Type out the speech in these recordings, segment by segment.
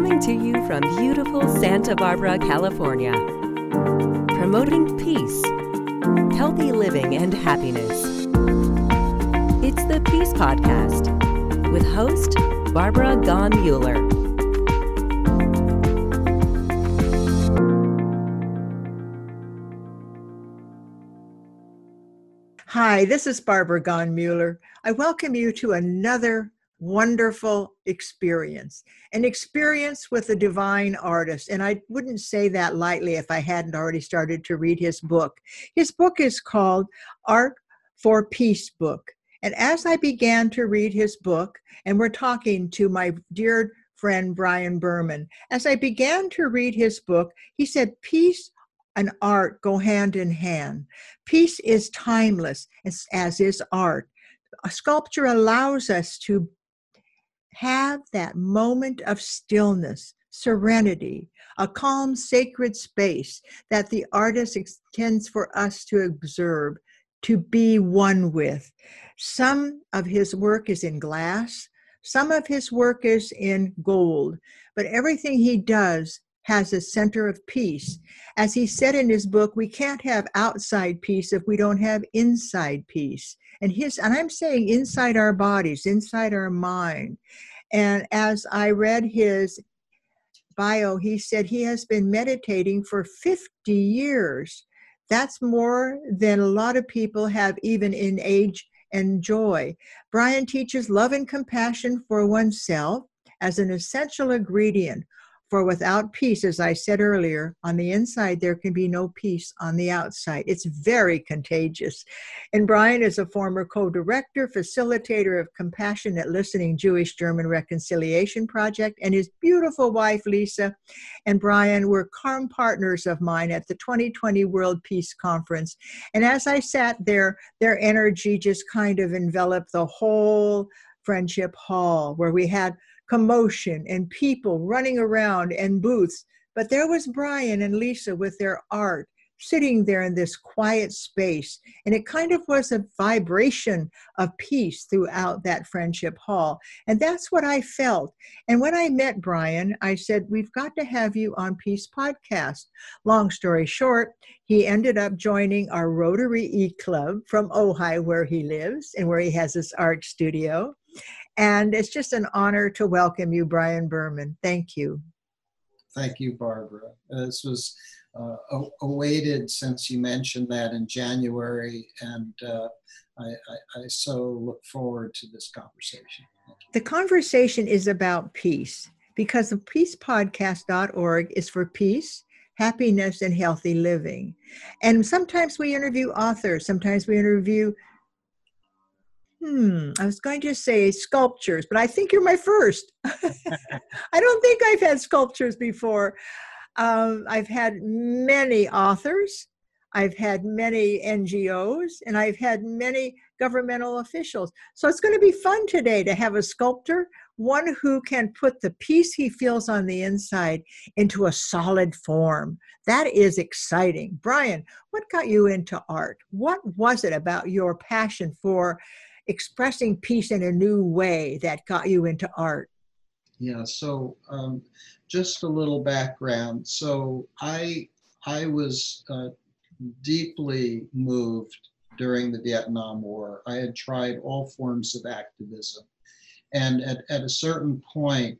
coming to you from beautiful Santa Barbara, California, promoting peace, healthy living, and happiness. It's the Peace Podcast with host Barbara Gann-Mueller. Hi, this is Barbara Gann-Mueller. I welcome you to another wonderful experience, an experience with a divine artist. And I wouldn't say that lightly if I hadn't already started to read his book. His book is called Art for Peace Book. And as I began to read his book, and we're talking to my dear friend Brian Berman, as I began to read his book, he said, peace and art go hand in hand. Peace is timeless, as is art. A sculpture allows us to have that moment of stillness, serenity, a calm, sacred space that the artist intends for us to observe, to be one with. Some of his work is in glass, some of his work is in gold, but everything he does has a center of peace. As he said in his book, we can't have outside peace if we don't have inside peace. And I'm saying inside our bodies, inside our mind. And as I read his bio, he said he has been meditating for 50 years. That's more than a lot of people have, even in age and joy. Brian teaches love and compassion for oneself as an essential ingredient. For without peace, as I said earlier, on the inside, there can be no peace on the outside. It's very contagious. And Brian is a former co-director, facilitator of Compassionate Listening, Jewish-German Reconciliation Project, and his beautiful wife, Lisa, and Brian were calm partners of mine at the 2020 World Peace Conference. And as I sat there, their energy just kind of enveloped the whole Friendship Hall, where we had commotion and people running around and booths. But there was Brian and Lisa with their art sitting there in this quiet space. And it kind of was a vibration of peace throughout that Friendship Hall. And that's what I felt. And when I met Brian, I said, we've got to have you on Peace Podcast. Long story short, he ended up joining our Rotary E-Club from Ojai, where he lives and where he has his art studio. And it's just an honor to welcome you, Brian Berman. Thank you. Thank you, Barbara. This was awaited since you mentioned that in January, and I so look forward to this conversation. The conversation is about peace, because the peacepodcast.org is for peace, happiness, and healthy living. And sometimes we interview authors, sometimes we interview I was going to say sculptures, but I think you're my first. I don't think I've had sculptures before. I've had many authors. I've had many NGOs, and I've had many governmental officials. So it's going to be fun today to have a sculptor, one who can put the peace he feels on the inside into a solid form. That is exciting. Brian, what got you into art? What was it about your passion for expressing peace in a new way that got you into art? Yeah, so just a little background. So I was deeply moved during the Vietnam War. I had tried all forms of activism. And at a certain point,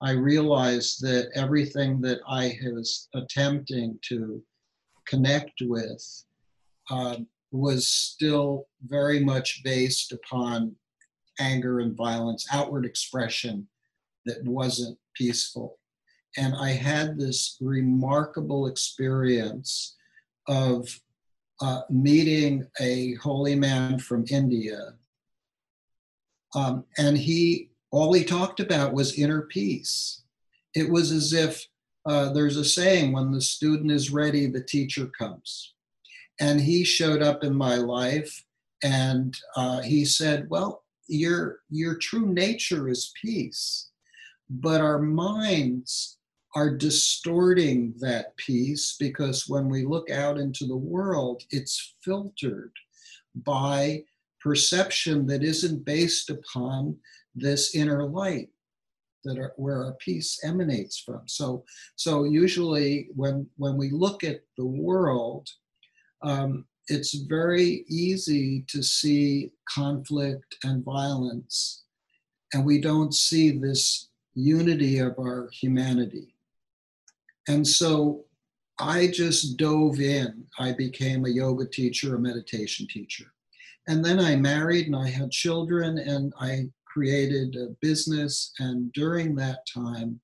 I realized that everything that I was attempting to connect with was still very much based upon anger and violence, outward expression that wasn't peaceful. And I had this remarkable experience of meeting a holy man from India. And all he talked about was inner peace. It was as if there's a saying, when the student is ready, the teacher comes. And he showed up in my life, and he said, well, your true nature is peace, but our minds are distorting that peace, because when we look out into the world, it's filtered by perception that isn't based upon this inner light. that are where our peace emanates from. So usually when we look at the world, it's very easy to see conflict and violence, and we don't see this unity of our humanity. And so I just dove in. I became a yoga teacher, a meditation teacher. And then I married and I had children and I created a business. And during that time,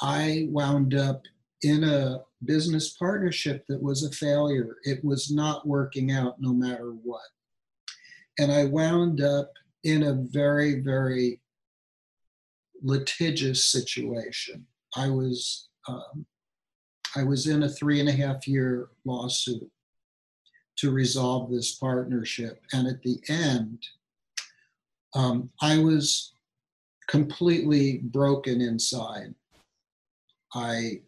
I wound up in a business partnership that was a failure. It was not working out no matter what. And I wound up in a very, very litigious situation. I was in a 3.5-year lawsuit to resolve this partnership. And at the end, I was completely broken inside. I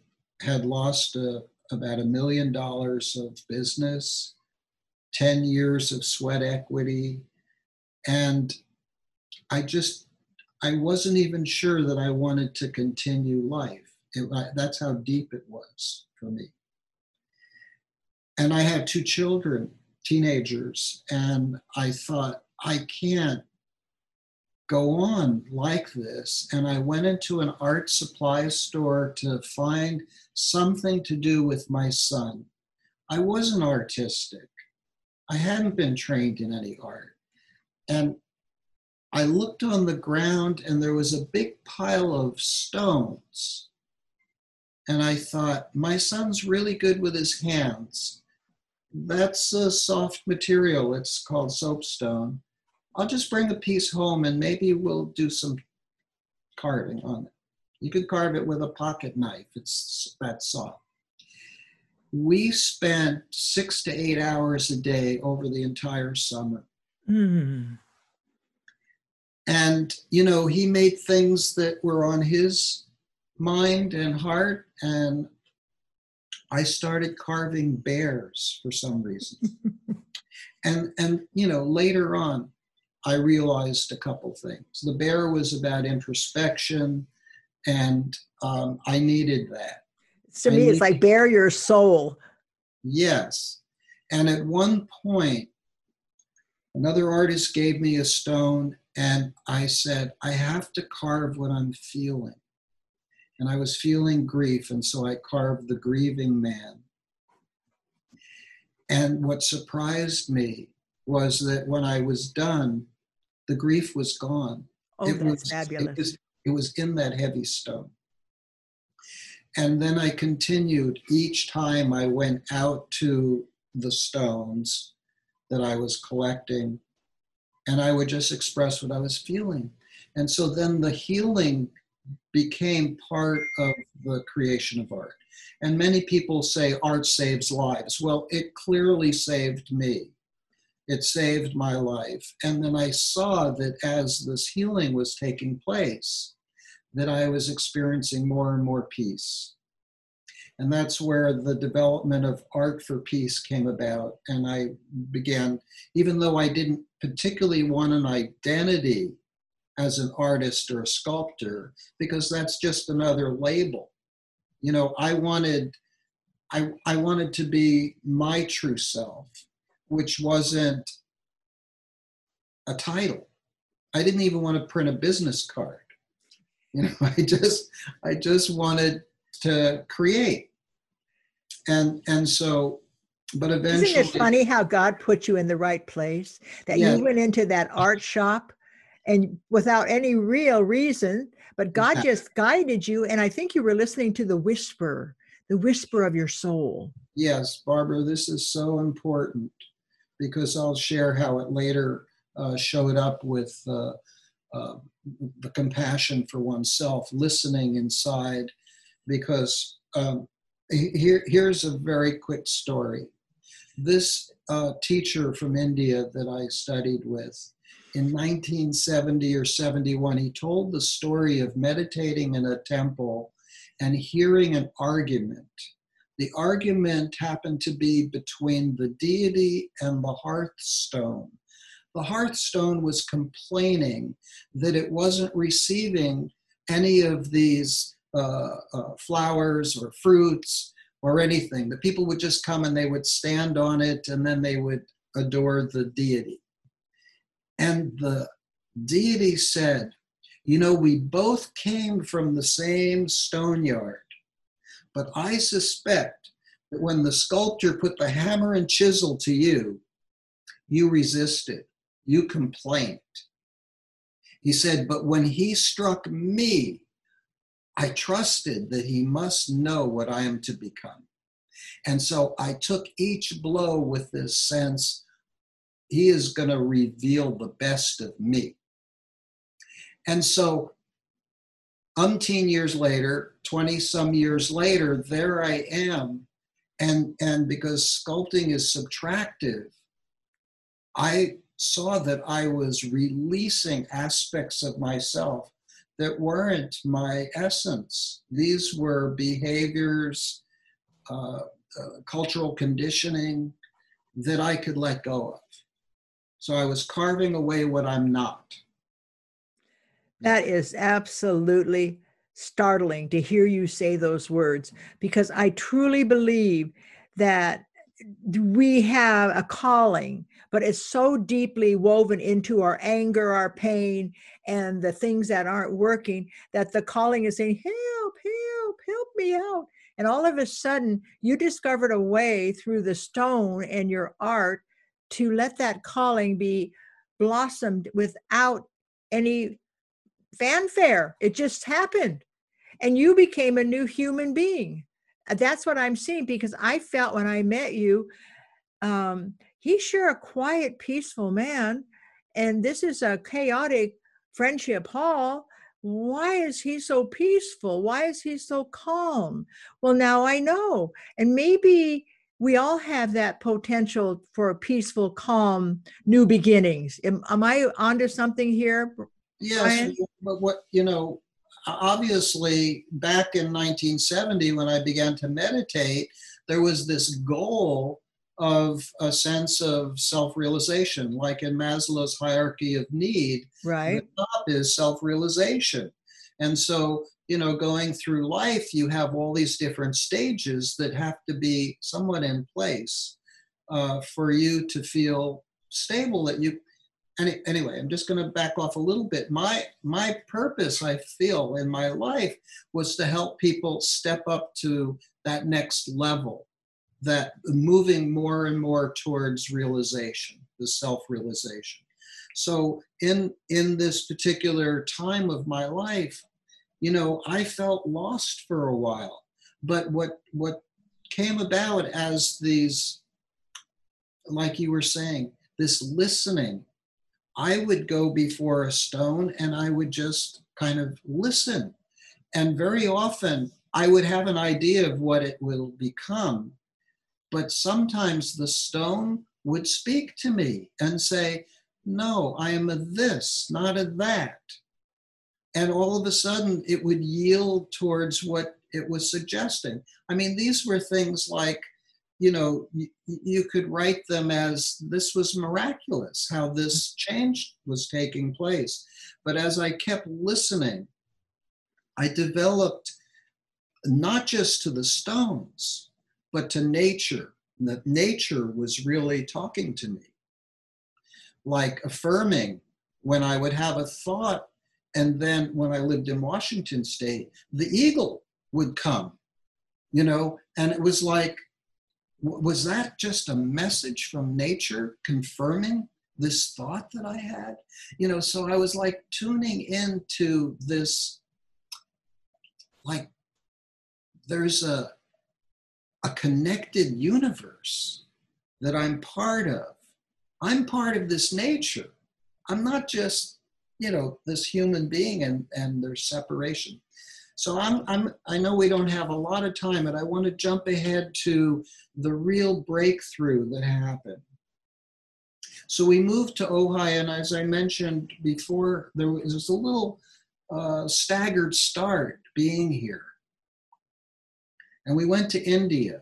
had lost about $1 million of business, 10 years of sweat equity. And I wasn't even sure that I wanted to continue life. That's how deep it was for me. And I had 2 children, teenagers, and I thought, I can't go on like this. And I went into an art supply store to find something to do with my son. I wasn't artistic. I hadn't been trained in any art. And I looked on the ground and there was a big pile of stones. And I thought, my son's really good with his hands. That's a soft material. It's called soapstone. I'll just bring a piece home and maybe we'll do some carving on it. You can carve it with a pocket knife. It's that soft. We spent 6 to 8 hours a day over the entire summer. Mm. And, you know, he made things that were on his mind and heart, and I started carving bears for some reason. and you know, later on I realized a couple things. The bear was about introspection, and I needed that. To me, it's like bare your soul. Yes. And at one point another artist gave me a stone and I said, I have to carve what I'm feeling. And I was feeling grief, and so I carved the grieving man. And what surprised me was that when I was done, the grief was gone. Oh, that's fabulous. It was in that heavy stone. And then I continued each time I went out to the stones that I was collecting, and I would just express what I was feeling. And so then the healing became part of the creation of art. And many people say art saves lives. Well, it clearly saved me. It saved my life. And then I saw that as this healing was taking place, that I was experiencing more and more peace. And that's where the development of Art for Peace came about. And I began, even though I didn't particularly want an identity as an artist or a sculptor, because that's just another label. You know, I wanted to be my true self, which wasn't a title. I didn't even want to print a business card. You know, I just wanted to create. And so, but eventually— Isn't it funny how God put you in the right place? That yeah. You went into that art shop and without any real reason, but God just guided you. And I think you were listening to the whisper of your soul. Yes, Barbara, this is so important, because I'll share how it later showed up with the compassion for oneself, listening inside, because here's a very quick story. This teacher from India that I studied with, in 1970 or 71, he told the story of meditating in a temple and hearing an argument. The argument happened to be between the deity and the hearthstone. The hearthstone was complaining that it wasn't receiving any of these flowers or fruits or anything. The people would just come and they would stand on it, and then they would adore the deity. And the deity said, you know, we both came from the same stone yard, but I suspect that when the sculptor put the hammer and chisel to you, you resisted, you complained. He said, but when he struck me, I trusted that he must know what I am to become. And so I took each blow with this sense, he is going to reveal the best of me. And so umpteen years later, 20 some years later, there I am. And because sculpting is subtractive, I saw that I was releasing aspects of myself that weren't my essence. These were behaviors, cultural conditioning that I could let go of. So I was carving away what I'm not. That is absolutely startling to hear you say those words, because I truly believe that we have a calling, but it's so deeply woven into our anger, our pain, and the things that aren't working, that the calling is saying, help, help, help me out. And all of a sudden, you discovered a way through the stone and your art to let that calling be blossomed without any fanfare. It just happened. And you became a new human being. That's what I'm seeing, because I felt when I met you, he's sure a quiet, peaceful man. And this is a chaotic friendship hall. Why is he so peaceful? Why is he so calm? Well, now I know. And maybe we all have that potential for a peaceful, calm, new beginnings. Am I onto something here? Yes, but what, you know, obviously back in 1970, when I began to meditate, there was this goal of a sense of self-realization, like in Maslow's Hierarchy of Need. Right. The top is self-realization. And so, you know, going through life, you have all these different stages that have to be somewhat in place for you to feel stable, that you... Anyway, I'm just going to back off a little bit. My purpose, I feel, in my life was to help people step up to that next level, that moving more and more towards realization, the self-realization. So in this particular time of my life, you know, I felt lost for a while. But what came about as these, like you were saying, this listening, I would go before a stone and I would just kind of listen. And very often I would have an idea of what it will become. But sometimes the stone would speak to me and say, no, I am a this, not a that. And all of a sudden it would yield towards what it was suggesting. I mean, these were things like, you know, you could write them as this was miraculous, how this change was taking place. But as I kept listening, I developed not just to the stones, but to nature. And that nature was really talking to me, like affirming when I would have a thought. And then when I lived in Washington State, the eagle would come, you know, and it was like, was that just a message from nature confirming this thought that I had? You know, so I was like tuning into this, like there's a connected universe that I'm part of. I'm part of this nature. I'm not just, you know, this human being and their separation. So I know we don't have a lot of time, but I want to jump ahead to the real breakthrough that happened. So we moved to Ojai, and as I mentioned before, there was a little staggered start being here. And we went to India.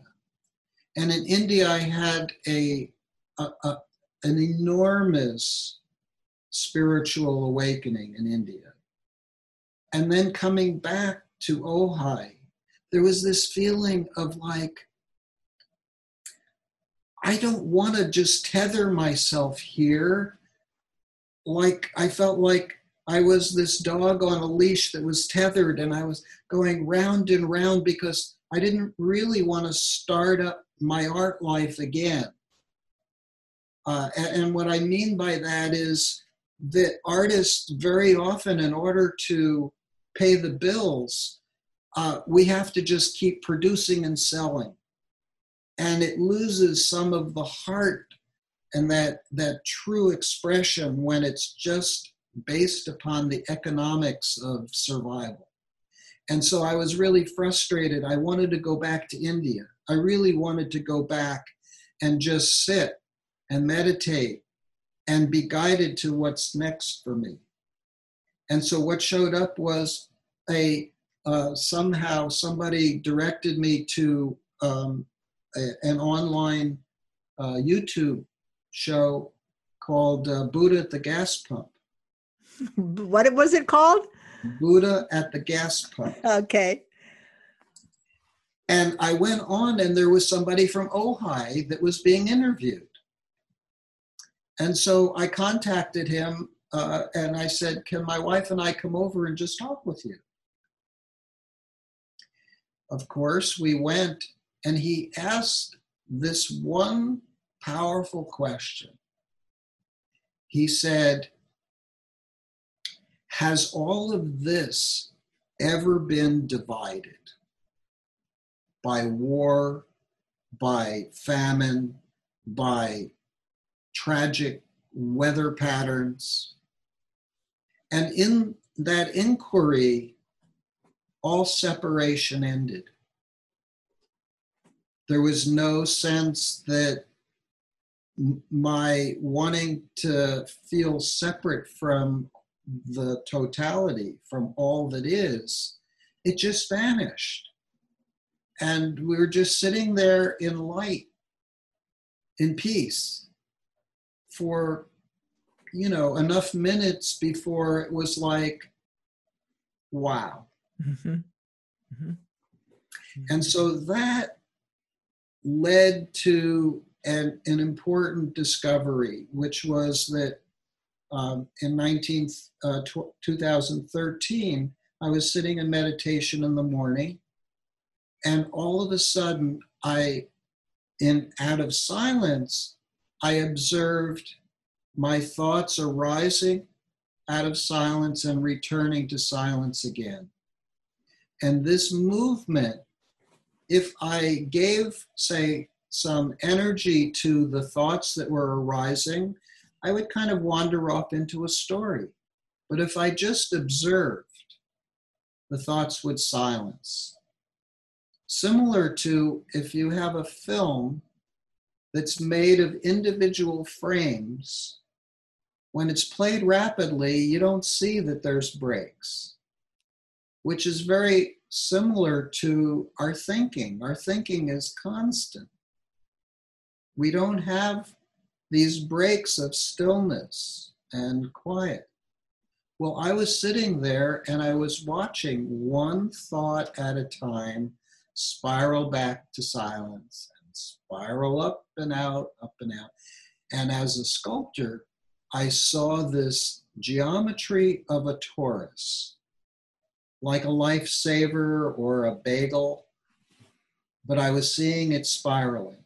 And in India, I had an enormous spiritual awakening in India. and then coming back to Ojai, there was this feeling of like, I don't want to just tether myself here. Like, I felt like I was this dog on a leash that was tethered, and I was going round and round because I didn't really want to start up my art life again. And what I mean by that is that artists very often, in order to pay the bills, we have to just keep producing and selling. And it loses some of the heart and that true expression when it's just based upon the economics of survival. And so I was really frustrated. I wanted to go back to India. I really wanted to go back and just sit and meditate and be guided to what's next for me. And so what showed up was somehow somebody directed me to an online YouTube show called Buddha at the Gas Pump. What was it called? Buddha at the Gas Pump. Okay. And I went on, and there was somebody from Ojai that was being interviewed. And so I contacted him and I said, can my wife and I come over and just talk with you? Of course, we went, and he asked this one powerful question. He said, has all of this ever been divided by war, by famine, by tragic weather patterns? And in that inquiry, all separation ended. There was no sense that my wanting to feel separate from the totality, from all that is. It just vanished. And we were just sitting there in light, in peace, for, you know, enough minutes before it was like, wow. Mm-hmm. Mm-hmm. And so that led to an important discovery, which was that in 2013, I was sitting in meditation in the morning, and all of a sudden, out of silence, I observed my thoughts arising out of silence and returning to silence again. And this movement, if I gave, say, some energy to the thoughts that were arising, I would kind of wander off into a story. But if I just observed, the thoughts would silence. Similar to if you have a film that's made of individual frames, when it's played rapidly, you don't see that there's breaks, which is very similar to our thinking. Our thinking is constant. We don't have these breaks of stillness and quiet. Well, I was sitting there and I was watching one thought at a time spiral back to silence and spiral up and out. And as a sculptor, I saw this geometry of a torus, like a lifesaver or a bagel, but I was seeing it spiraling.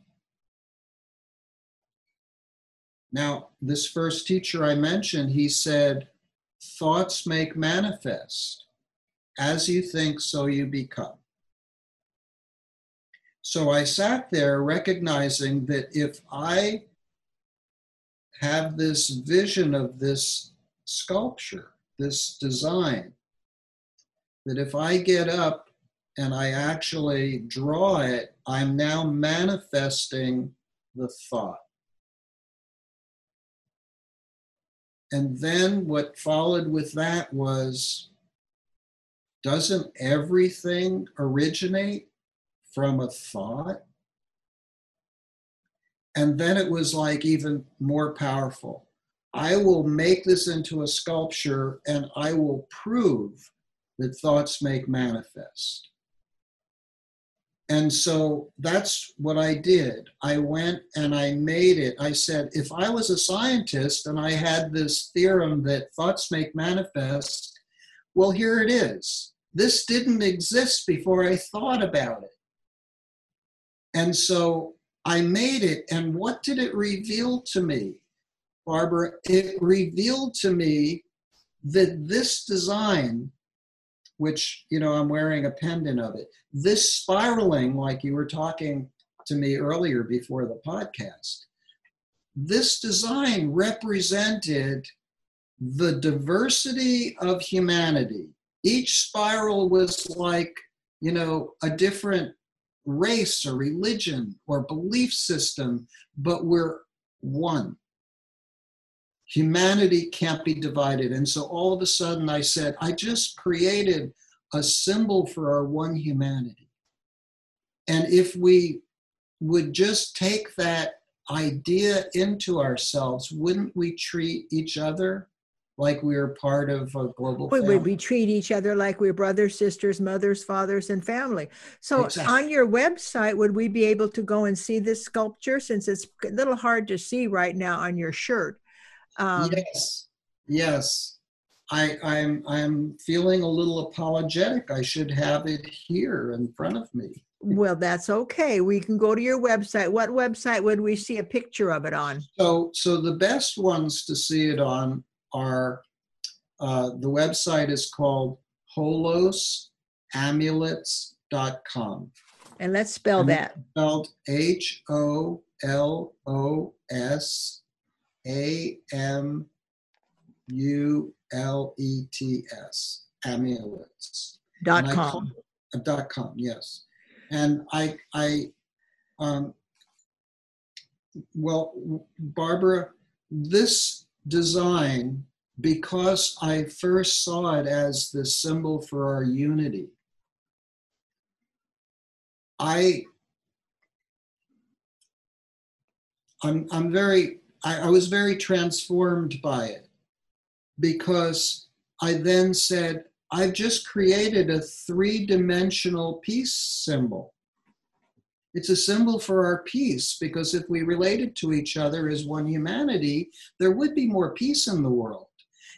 Now, this first teacher I mentioned, he said, thoughts make manifest. As you think, so you become. So I sat there recognizing that if I have this vision of this sculpture, this design, that if I get up and I actually draw it, I'm now manifesting the thought. And then what followed with that was, doesn't everything originate from a thought? And then it was like even more powerful. I will make this into a sculpture and I will prove that thoughts make manifest. And so that's what I did. I went and I made it. I said, if I was a scientist and I had this theorem that thoughts make manifest, well, here it is. This didn't exist before I thought about it. And so I made it. And what did it reveal to me, Barbara? It revealed to me that this design, which, you know, I'm wearing a pendant of it, this spiraling, like you were talking to me earlier before the podcast, this design represented the diversity of humanity. Each spiral was like, you know, a different race or religion or belief system, but we're one. Humanity can't be divided. And so all of a sudden I said, I just created a symbol for our one humanity. And if we would just take that idea into ourselves, wouldn't we treat each other like we are part of a global family? Would we treat each other like we're brothers, sisters, mothers, fathers, and family? So exactly. On your website, would we be able to go and see this sculpture, since it's a little hard to see right now on your shirt? Yes. I'm feeling a little apologetic. I should have it here in front of me. Well, that's okay. We can go to your website. What website would we see a picture of it on? So the best ones to see it on are, the website is called holosamulets.com. And let's spell that. Spelled HOLOSAMULETS, amulets. .com. .com, yes. And well, Barbara, this design, because I first saw it as the symbol for our unity, I was very transformed by it, because I then said, I've just created a three-dimensional peace symbol. It's a symbol for our peace, because if we related to each other as one humanity, there would be more peace in the world.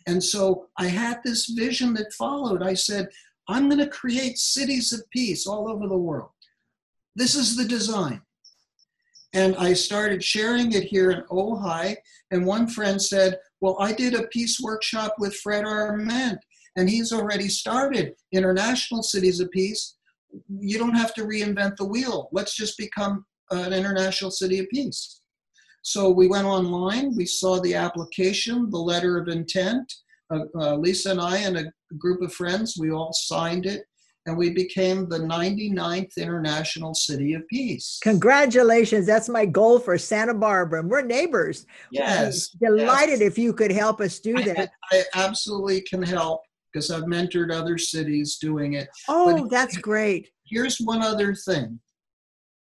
And so I had this vision that followed. I said, I'm going to create cities of peace all over the world. This is the design. And I started sharing it here in Ojai, and one friend said, well, I did a peace workshop with Fred Arment, and he's already started International Cities of Peace. You don't have to reinvent the wheel. Let's just become an International City of Peace. So we went online, we saw the application, the letter of intent. Lisa and I and a group of friends, we all signed it. And we became the 99th International City of Peace. Congratulations. That's my goal for Santa Barbara. We're neighbors. Yes. We're delighted if you could help us do that. I absolutely can help, because I've mentored other cities doing it. Oh, but that's great. Here's one other thing.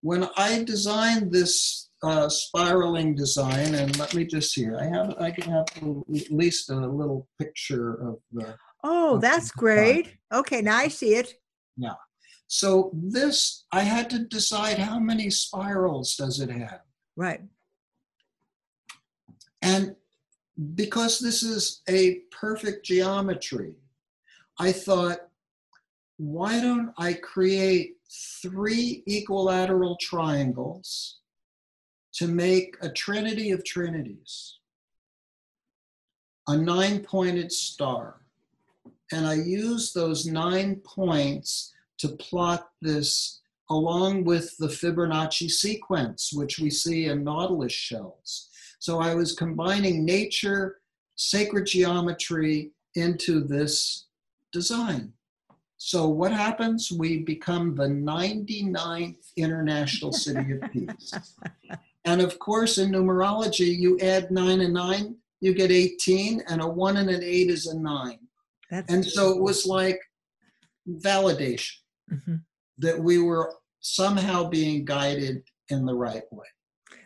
When I designed this spiraling design, and let me just see, I can have at least a little picture of the... Oh, that's great. Okay, now I see it. Yeah. So this, I had to decide how many spirals does it have. Right. And because this is a perfect geometry, I thought, why don't I create three equilateral triangles to make a trinity of trinities, a 9-pointed star. And I use those 9 points to plot this along with the Fibonacci sequence, which we see in Nautilus shells. So I was combining nature, sacred geometry into this design. So what happens? We become the 99th International City of Peace. And of course, in numerology, you add 9 and 9, you get 18, and a 1 and an 8 is a 9. That's and beautiful. So it was like validation that we were somehow being guided in the right way.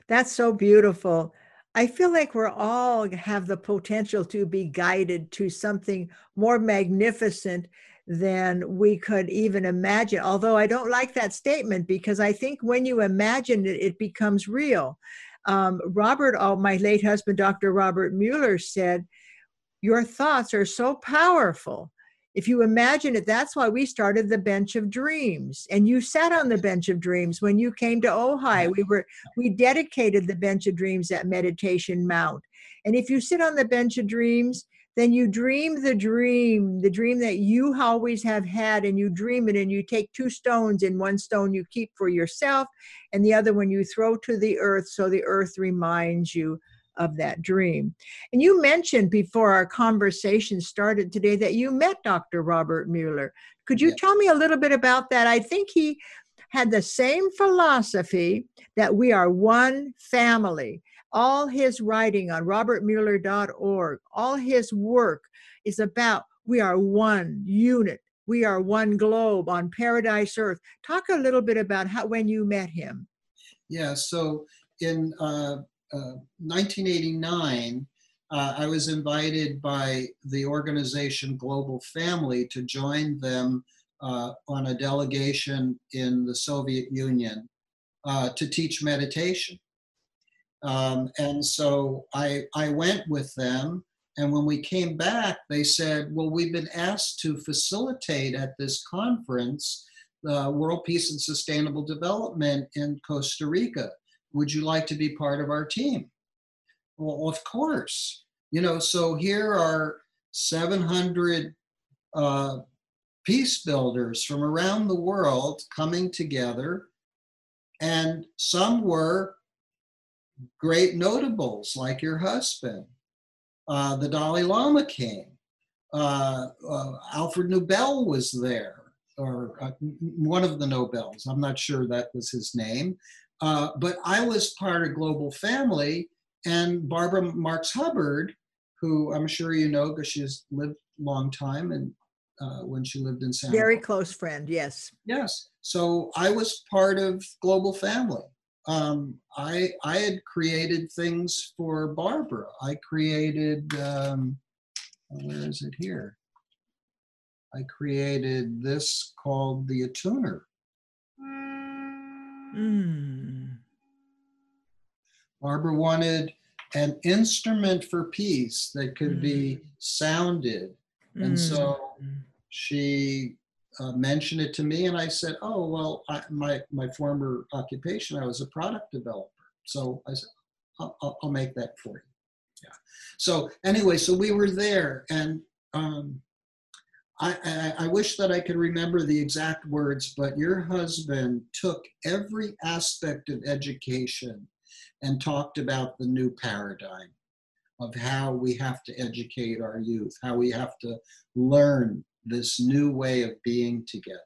That's so beautiful. I feel like we're all have the potential to be guided to something more magnificent than we could even imagine. Although I don't like that statement, because I think when you imagine it, it becomes real. My late husband, Dr. Robert Mueller, said, your thoughts are so powerful. If you imagine it, that's why we started the Bench of Dreams. And you sat on the Bench of Dreams when you came to Ojai. We dedicated the Bench of Dreams at Meditation Mount. And if you sit on the Bench of Dreams, then you dream the dream that you always have had, and you dream it, and you take two stones, and one stone you keep for yourself, and the other one you throw to the earth, so the earth reminds you of that dream. And you mentioned before our conversation started today that you met Dr. Robert Mueller. Could you tell me a little bit about that? I think he had the same philosophy that we are one family. All his writing on RobertMueller.org, all his work is about we are one unit, we are one globe on Paradise Earth. Talk a little bit about when you met him. Yeah, so in 1989, I was invited by the organization Global Family to join them on a delegation in the Soviet Union to teach meditation. And so I went with them, and when we came back, they said, well, we've been asked to facilitate at this conference, World Peace and Sustainable Development in Costa Rica. Would you like to be part of our team? Well, of course. You know, so here are 700 peace builders from around the world coming together, and some were great notables like your husband. The Dalai Lama came. Alfred Nobel was there, or one of the Nobels. I'm not sure that was his name. But I was part of Global Family, and Barbara Marx Hubbard, who I'm sure you know because she's lived a long time, and when she lived in San Diego. Very close friend, yes. Yes. So I was part of Global Family. I had created things for Barbara. I created, where is it here? I created this called The Attuner. Mm. Barbara wanted an instrument for peace that could be sounded. And so she mentioned it to me, and I said, oh, well, my former occupation, I was a product developer. So I said, I'll make that for you. Yeah. So anyway, so we were there, and I wish that I could remember the exact words, but your husband took every aspect of education and talked about the new paradigm of how we have to educate our youth, how we have to learn this new way of being together.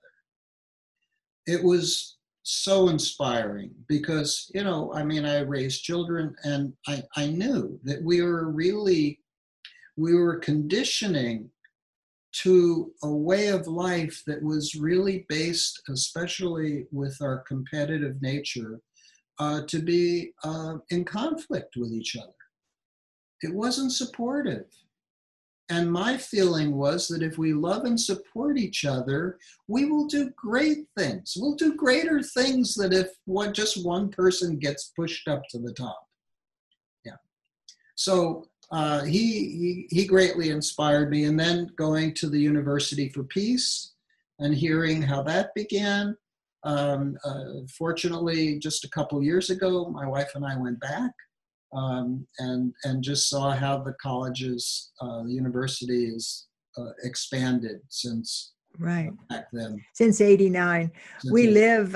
It was so inspiring because, you know, I mean, I raised children, and I knew that we were conditioning to a way of life that was really based, especially with our competitive nature, to be in conflict with each other. It wasn't supportive. And my feeling was that if we love and support each other, we will do great things. We'll do greater things than if just one person gets pushed up to the top. Yeah. So he greatly inspired me. And then going to the University for Peace and hearing how that began. Fortunately, just a couple years ago, my wife and I went back. And just saw how the colleges, the university is expanded since back then. Since '89. We live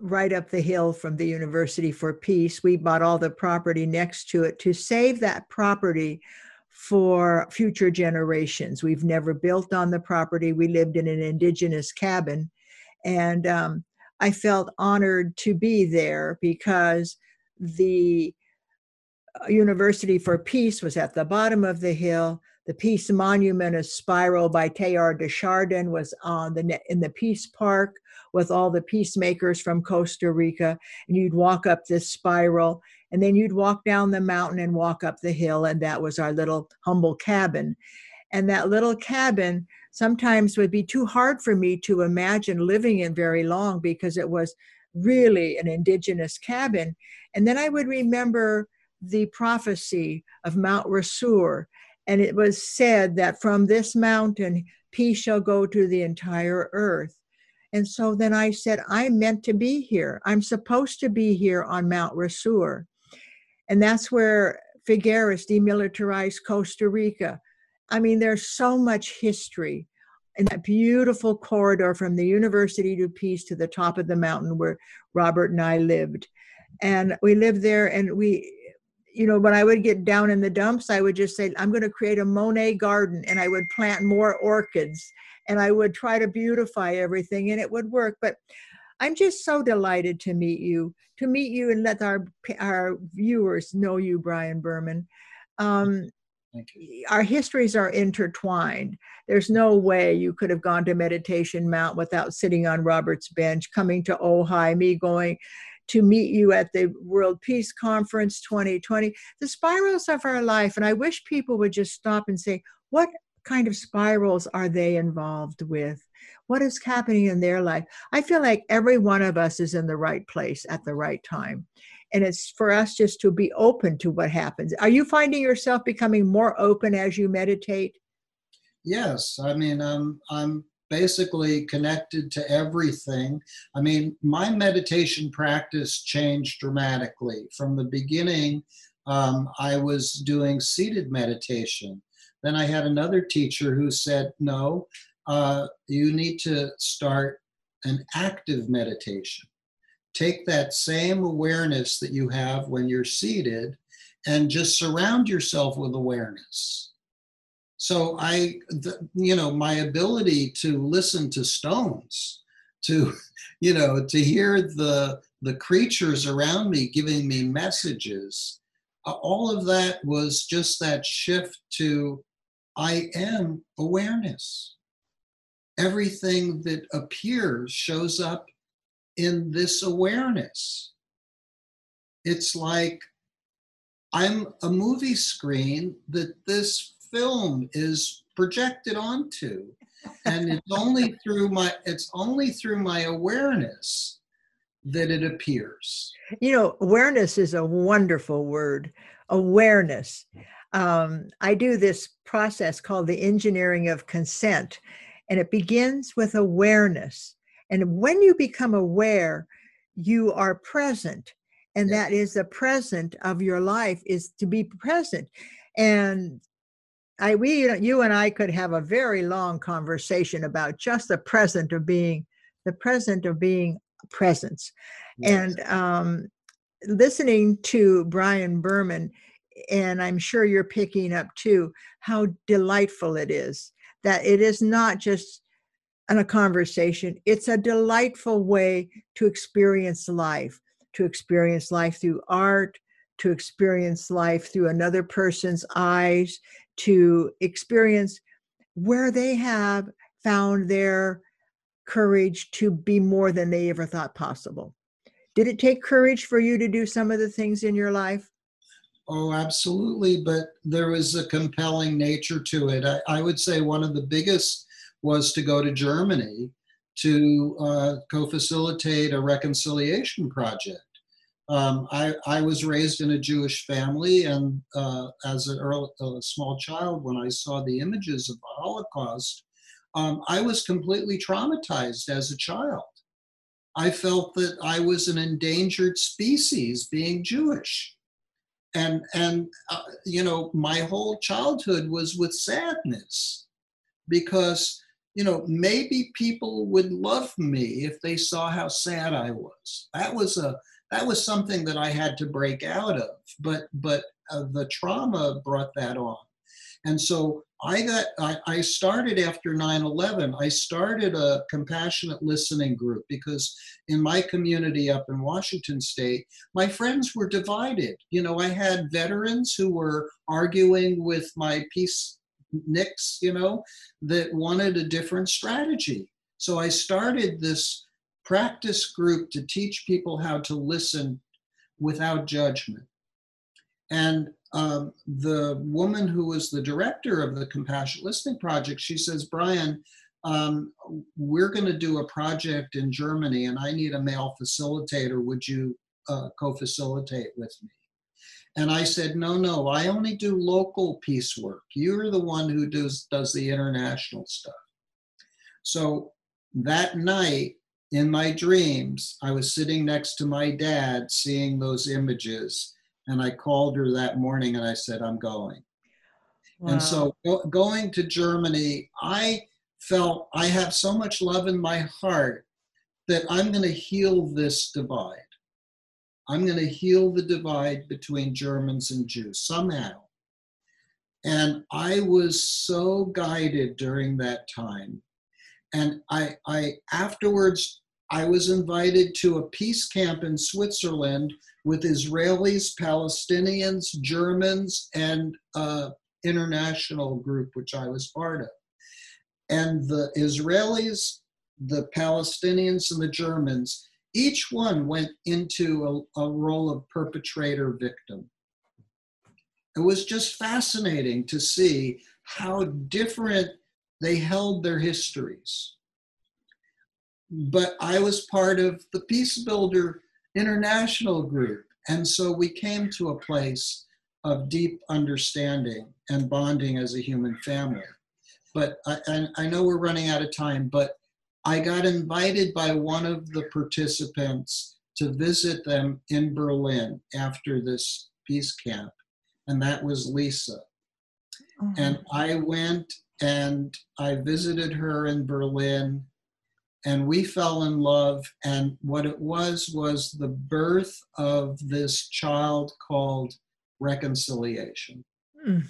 right up the hill from the University for Peace. We bought all the property next to it to save that property for future generations. We've never built on the property. We lived in an indigenous cabin. And I felt honored to be there because the University for Peace was at the bottom of the hill. The Peace Monument, a spiral by Teilhard de Chardin, was in the Peace Park with all the peacemakers from Costa Rica. And you'd walk up this spiral, and then you'd walk down the mountain and walk up the hill. And that was our little humble cabin. And that little cabin sometimes would be too hard for me to imagine living in very long, because it was really an indigenous cabin. And then I would remember the prophecy of Mount Rasur, and it was said that from this mountain, peace shall go to the entire earth. And so then I said, I'm meant to be here. I'm supposed to be here on Mount Rasur. And that's where Figueres demilitarized Costa Rica. I mean, there's so much history in that beautiful corridor from the University to Peace to the top of the mountain where Robert and I lived. And we lived there, and we, you know, when I would get down in the dumps, I would just say, I'm going to create a Monet garden, and I would plant more orchids, and I would try to beautify everything, and it would work. But I'm just so delighted to meet you and let our viewers know you, Brian Berman. Thank you. Our histories are intertwined. There's no way you could have gone to Meditation Mount without sitting on Robert's bench, coming to Ojai, me going to meet you at the World Peace Conference 2020. The spirals of our life, and I wish people would just stop and say, what kind of spirals are they involved with? What is happening in their life? I feel like every one of us is in the right place at the right time. And it's for us just to be open to what happens. Are you finding yourself becoming more open as you meditate? Yes. I mean, I'm basically connected to everything. I mean, my meditation practice changed dramatically. From the beginning, I was doing seated meditation. Then I had another teacher who said, no, you need to start an active meditation. Take that same awareness that you have when you're seated and just surround yourself with awareness. So you know, my ability to listen to stones, to, you know, to hear the creatures around me giving me messages, all of that was just that shift to, I am awareness. Everything that appears shows up in this awareness. It's like I'm a movie screen that this film is projected onto, and it's only through my awareness that it appears. You know, awareness is a wonderful word. Awareness. I do this process called the engineering of consent, and it begins with awareness. And when you become aware, you are present. And that is the present of your life, is to be present. And you and I could have a very long conversation about just the present of being, presence. Yes. And listening to Brian Berman, and I'm sure you're picking up too, how delightful it is that it is not just and a conversation. It's a delightful way to experience life through art, to experience life through another person's eyes, to experience where they have found their courage to be more than they ever thought possible. Did it take courage for you to do some of the things in your life? Oh, absolutely. But there was a compelling nature to it. I would say one of the biggest was to go to Germany to co-facilitate a reconciliation project. I was raised in a Jewish family, and as a small child, when I saw the images of the Holocaust, I was completely traumatized as a child. I felt that I was an endangered species being Jewish. And you know, my whole childhood was with sadness, because you know, maybe people would love me if they saw how sad I was. That was something that I had to break out of, but the trauma brought that on. And so I started after 9/11, I started a compassionate listening group, because in my community up in Washington State, my friends were divided. You know, I had veterans who were arguing with my peace Nicks, you know, that wanted a different strategy. So I started this practice group to teach people how to listen without judgment. And the woman who was the director of the Compassionate Listening Project, she says, Brian, we're going to do a project in Germany and I need a male facilitator. Would you co-facilitate with me? And I said, no, I only do local peace work. You're the one who does the international stuff. So that night in my dreams, I was sitting next to my dad seeing those images. And I called her that morning and I said, I'm going. Wow. And so going to Germany, I felt I have so much love in my heart that I'm going to heal this divide. I'm going to heal the divide between Germans and Jews somehow. And I was so guided during that time. And I afterwards, I was invited to a peace camp in Switzerland with Israelis, Palestinians, Germans, and an international group, which I was part of. And the Israelis, the Palestinians, and the Germans, each one went into a role of perpetrator victim. It was just fascinating to see how different they held their histories. But I was part of the Peace Builder International group. And so we came to a place of deep understanding and bonding as a human family. But I know we're running out of time, but I got invited by one of the participants to visit them in Berlin after this peace camp. And that was Lisa. Mm-hmm. And I went and I visited her in Berlin. And we fell in love, and what it was the birth of this child called reconciliation. Mm.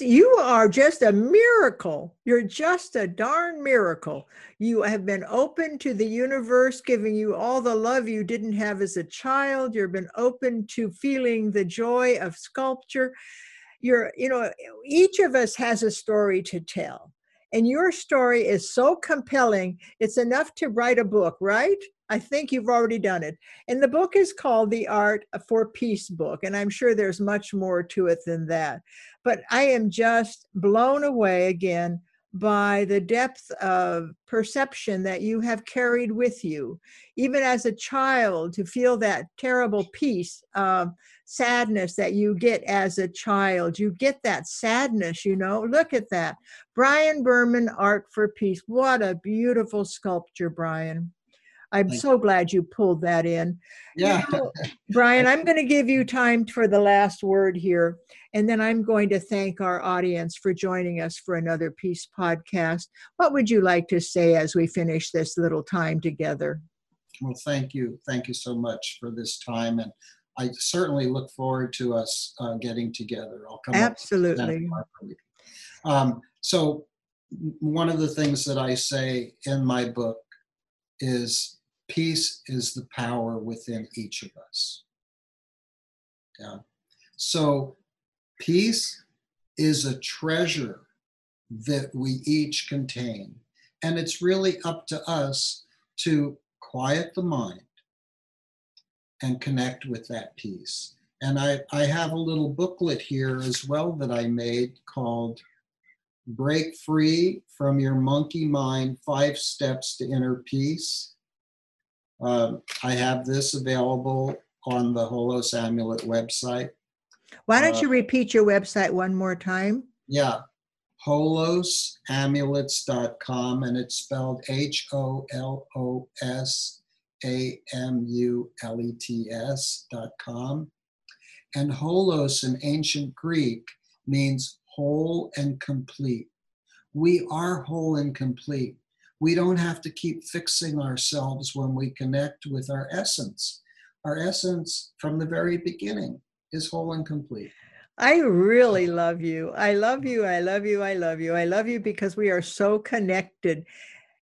You are just a miracle. You're just a darn miracle. You have been open to the universe, giving you all the love you didn't have as a child. You've been open to feeling the joy of sculpture. Each of us has a story to tell. And your story is so compelling, it's enough to write a book, right? I think you've already done it. And the book is called The Art for Peace Book, and I'm sure there's much more to it than that. But I am just blown away again by the depth of perception that you have carried with you. Even as a child, to feel that terrible peace of sadness that you get as a child. You get that sadness, Look at that. Brian Berman, Art for Peace. What a beautiful sculpture, Brian. I'm so glad you pulled that in. Yeah. Brian, I'm going to give you time for the last word here, and then I'm going to thank our audience for joining us for another Peace Podcast. What would you like to say as we finish this little time together? Well, thank you. Thank you so much for this time. And I certainly look forward to us getting together. I'll come absolutely. So one of the things that I say in my book is, peace is the power within each of us. Yeah. So peace is a treasure that we each contain. And it's really up to us to quiet the mind and connect with that peace. And I have a little booklet here as well that I made called Break Free from Your Monkey Mind, 5 Steps to Inner Peace. I have this available on the Holos Amulet website. Why don't you repeat your website one more time? Yeah, holosamulets.com, and it's spelled holosamulets.com. And holos in ancient Greek means whole and complete. We are whole and complete. We don't have to keep fixing ourselves when we connect with our essence. Our essence from the very beginning is whole and complete. I really love you. I love you. I love you. I love you. I love you because we are so connected.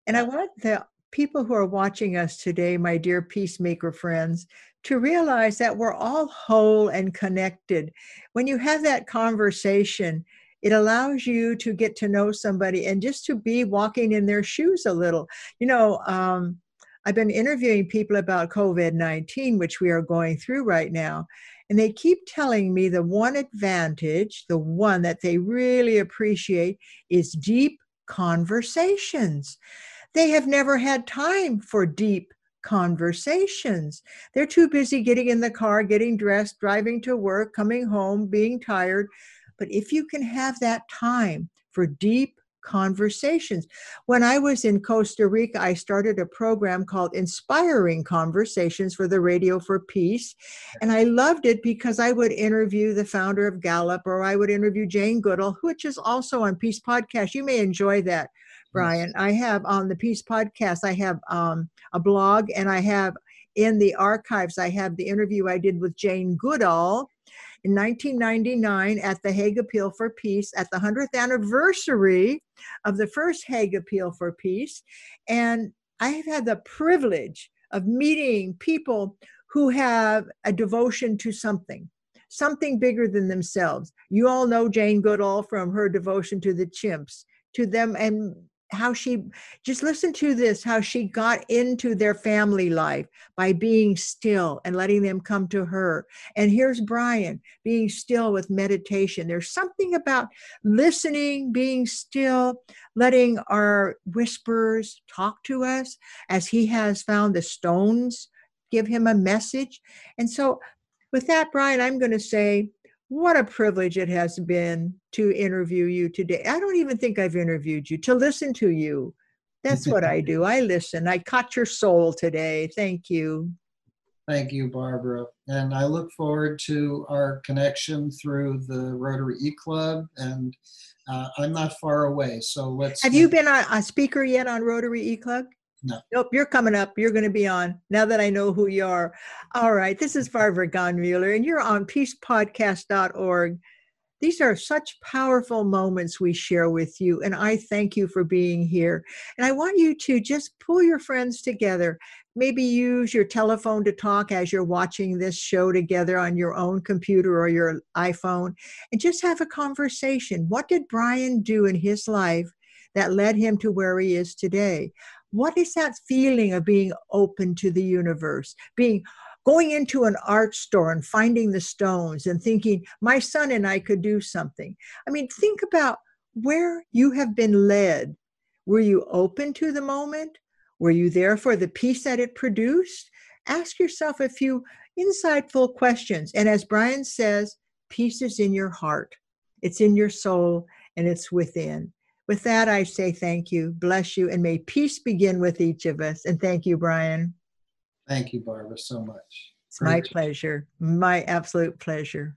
And I want the people who are watching us today, my dear peacemaker friends, to realize that we're all whole and connected. When you have that conversation, it allows you to get to know somebody and just to be walking in their shoes a little. I've been interviewing people about COVID-19, which we are going through right now, and they keep telling me the one advantage, the one that they really appreciate, is deep conversations. They have never had time for deep conversations. They're too busy getting in the car, getting dressed, driving to work, coming home, being tired. But if you can have that time for deep conversations. When I was in Costa Rica, I started a program called Inspiring Conversations for the Radio for Peace. And I loved it because I would interview the founder of Gallup, or I would interview Jane Goodall, which is also on Peace Podcast. You may enjoy that, Brian. I have on the Peace Podcast, I have a blog, and I have in the archives, I have the interview I did with Jane Goodall in 1999 at the Hague Appeal for Peace, at the 100th anniversary of the first Hague Appeal for Peace. And I have had the privilege of meeting people who have a devotion to something bigger than themselves. You all know Jane Goodall from her devotion to the chimps, to them, and how she, just listen to this, how she got into their family life by being still and letting them come to her. And here's Brian, being still with meditation. There's something about listening, being still, letting our whispers talk to us, as he has found the stones give him a message. And so with that, Brian, I'm going to say, what a privilege it has been to interview you today. I don't even think I've interviewed you, to listen to you. That's what I do. I listen. I caught your soul today. Thank you. Thank you, Barbara. And I look forward to our connection through the Rotary E-Club. And I'm not far away. So let's... Have you been a speaker yet on Rotary E-Club? No. Nope, you're coming up. You're going to be on, now that I know who you are. All right, this is Barbara Gann-Mueller, and you're on peacepodcast.org. These are such powerful moments we share with you, and I thank you for being here. And I want you to just pull your friends together. Maybe use your telephone to talk as you're watching this show together on your own computer or your iPhone, and just have a conversation. What did Brian do in his life that led him to where he is today? What is that feeling of being open to the universe, going into an art store and finding the stones and thinking, my son and I could do something? I mean, think about where you have been led. Were you open to the moment? Were you there for the peace that it produced? Ask yourself a few insightful questions. And as Brian says, peace is in your heart. It's in your soul, and it's within. With that, I say thank you, bless you, and may peace begin with each of us. And thank you, Brian. Thank you, Barbara, so much. It's my pleasure, my absolute pleasure.